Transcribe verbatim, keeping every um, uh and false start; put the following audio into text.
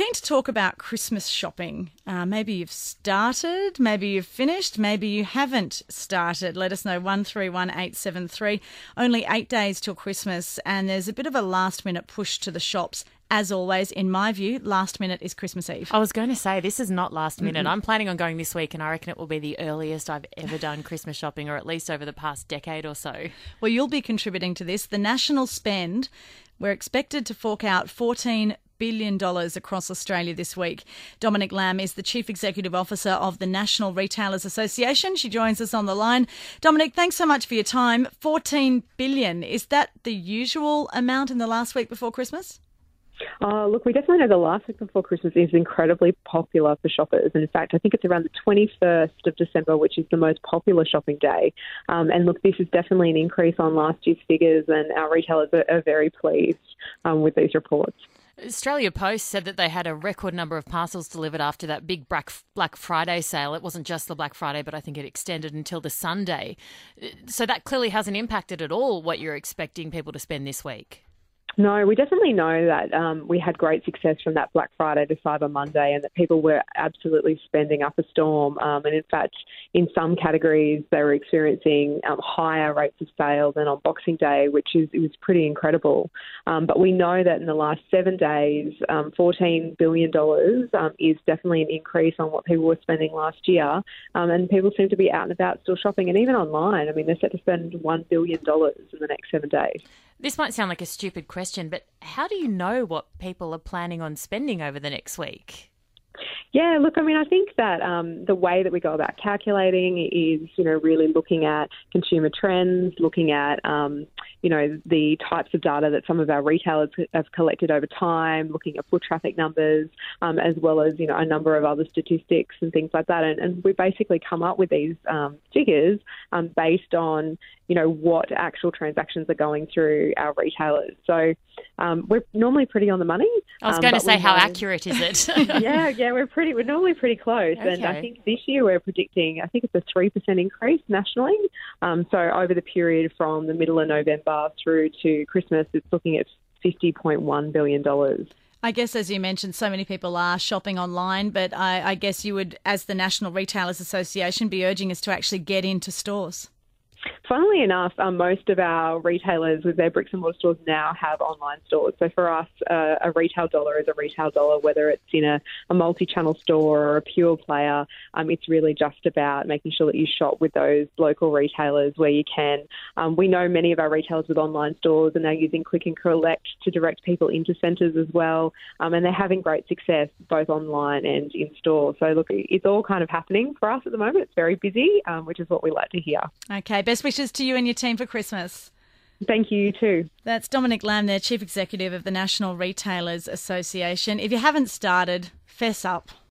keen to talk about Christmas shopping. Uh, maybe you've started, maybe you've finished, maybe you haven't started. Let us know, one three one eight seven three. Only eight days till Christmas, and there's a bit of a last-minute push to the shops. As always, in my view, last minute is Christmas Eve. I was going to say, this is not last minute. Mm-hmm. I'm planning on going this week, and I reckon it will be the earliest I've ever done Christmas shopping, or at least over the past decade or so. Well, you'll be contributing to this. The national spend, we're expected to fork out fourteen billion dollars across Australia this week. Dominique Lamb is the Chief Executive Officer of the National Retailers Association. She joins us on the line. Dominique, thanks so much for your time. fourteen billion dollars, is that the usual amount in the last week before Christmas? Uh, look, we definitely know the last week before Christmas is incredibly popular for shoppers. And in fact, I think it's around the twenty-first of December, which is the most popular shopping day. Um, and look, this is definitely an increase on last year's figures, and our retailers are, are very pleased um, with these reports. Australia Post said that they had a record number of parcels delivered after that big Black Friday sale. It wasn't just the Black Friday, but I think it extended until the Sunday. So that clearly hasn't impacted at all what you're expecting people to spend this week. No, we definitely know that um, we had great success from that Black Friday to Cyber Monday, and that people were absolutely spending up a storm. Um, and in fact, in some categories, they were experiencing um, higher rates of sale than on Boxing Day, which is it was pretty incredible. Um, but we know that in the last seven days, um, fourteen billion dollars um, is definitely an increase on what people were spending last year. Um, and people seem to be out and about still shopping, and even online. I mean, they're set to spend one billion dollars in the next seven days. This might sound like a stupid question, but how do you know what people are planning on spending over the next week? Yeah, look, I mean, I think that um, the way that we go about calculating is, you know, really looking at consumer trends, looking at, um, you know, the types of data that some of our retailers have collected over time, looking at foot traffic numbers, um, as well as, you know, a number of other statistics and things like that. And, and we basically come up with these um, figures um, based on, you know, what actual transactions are going through our retailers. So um, we're normally pretty on the money. I was going um, to say, how know... accurate is it? yeah, yeah, we're pretty. We're normally pretty close. Okay. And I think this year we're predicting, I think it's a three percent increase nationally. Um, so over the period from the middle of November through to Christmas, it's looking at fifty point one billion dollars. I guess, as you mentioned, so many people are shopping online, but I, I guess you would, as the National Retailers Association, be urging us to actually get into stores. Funnily enough, um, most of our retailers with their bricks and mortar stores now have online stores. So for us, uh, a retail dollar is a retail dollar, whether it's in a, a multi-channel store or a pure player. Um, it's really just about making sure that you shop with those local retailers where you can. Um, we know many of our retailers with online stores are now using click and collect to direct people into centres as well. Um, and they're having great success both online and in store. So look, it's all kind of happening for us at the moment. It's very busy, um, which is what we like to hear. Okay. Best wishes to you and your team for Christmas. Thank you, you too. That's Dominique Lamb, their Chief Executive of the National Retailers Association. If you haven't started, fess up.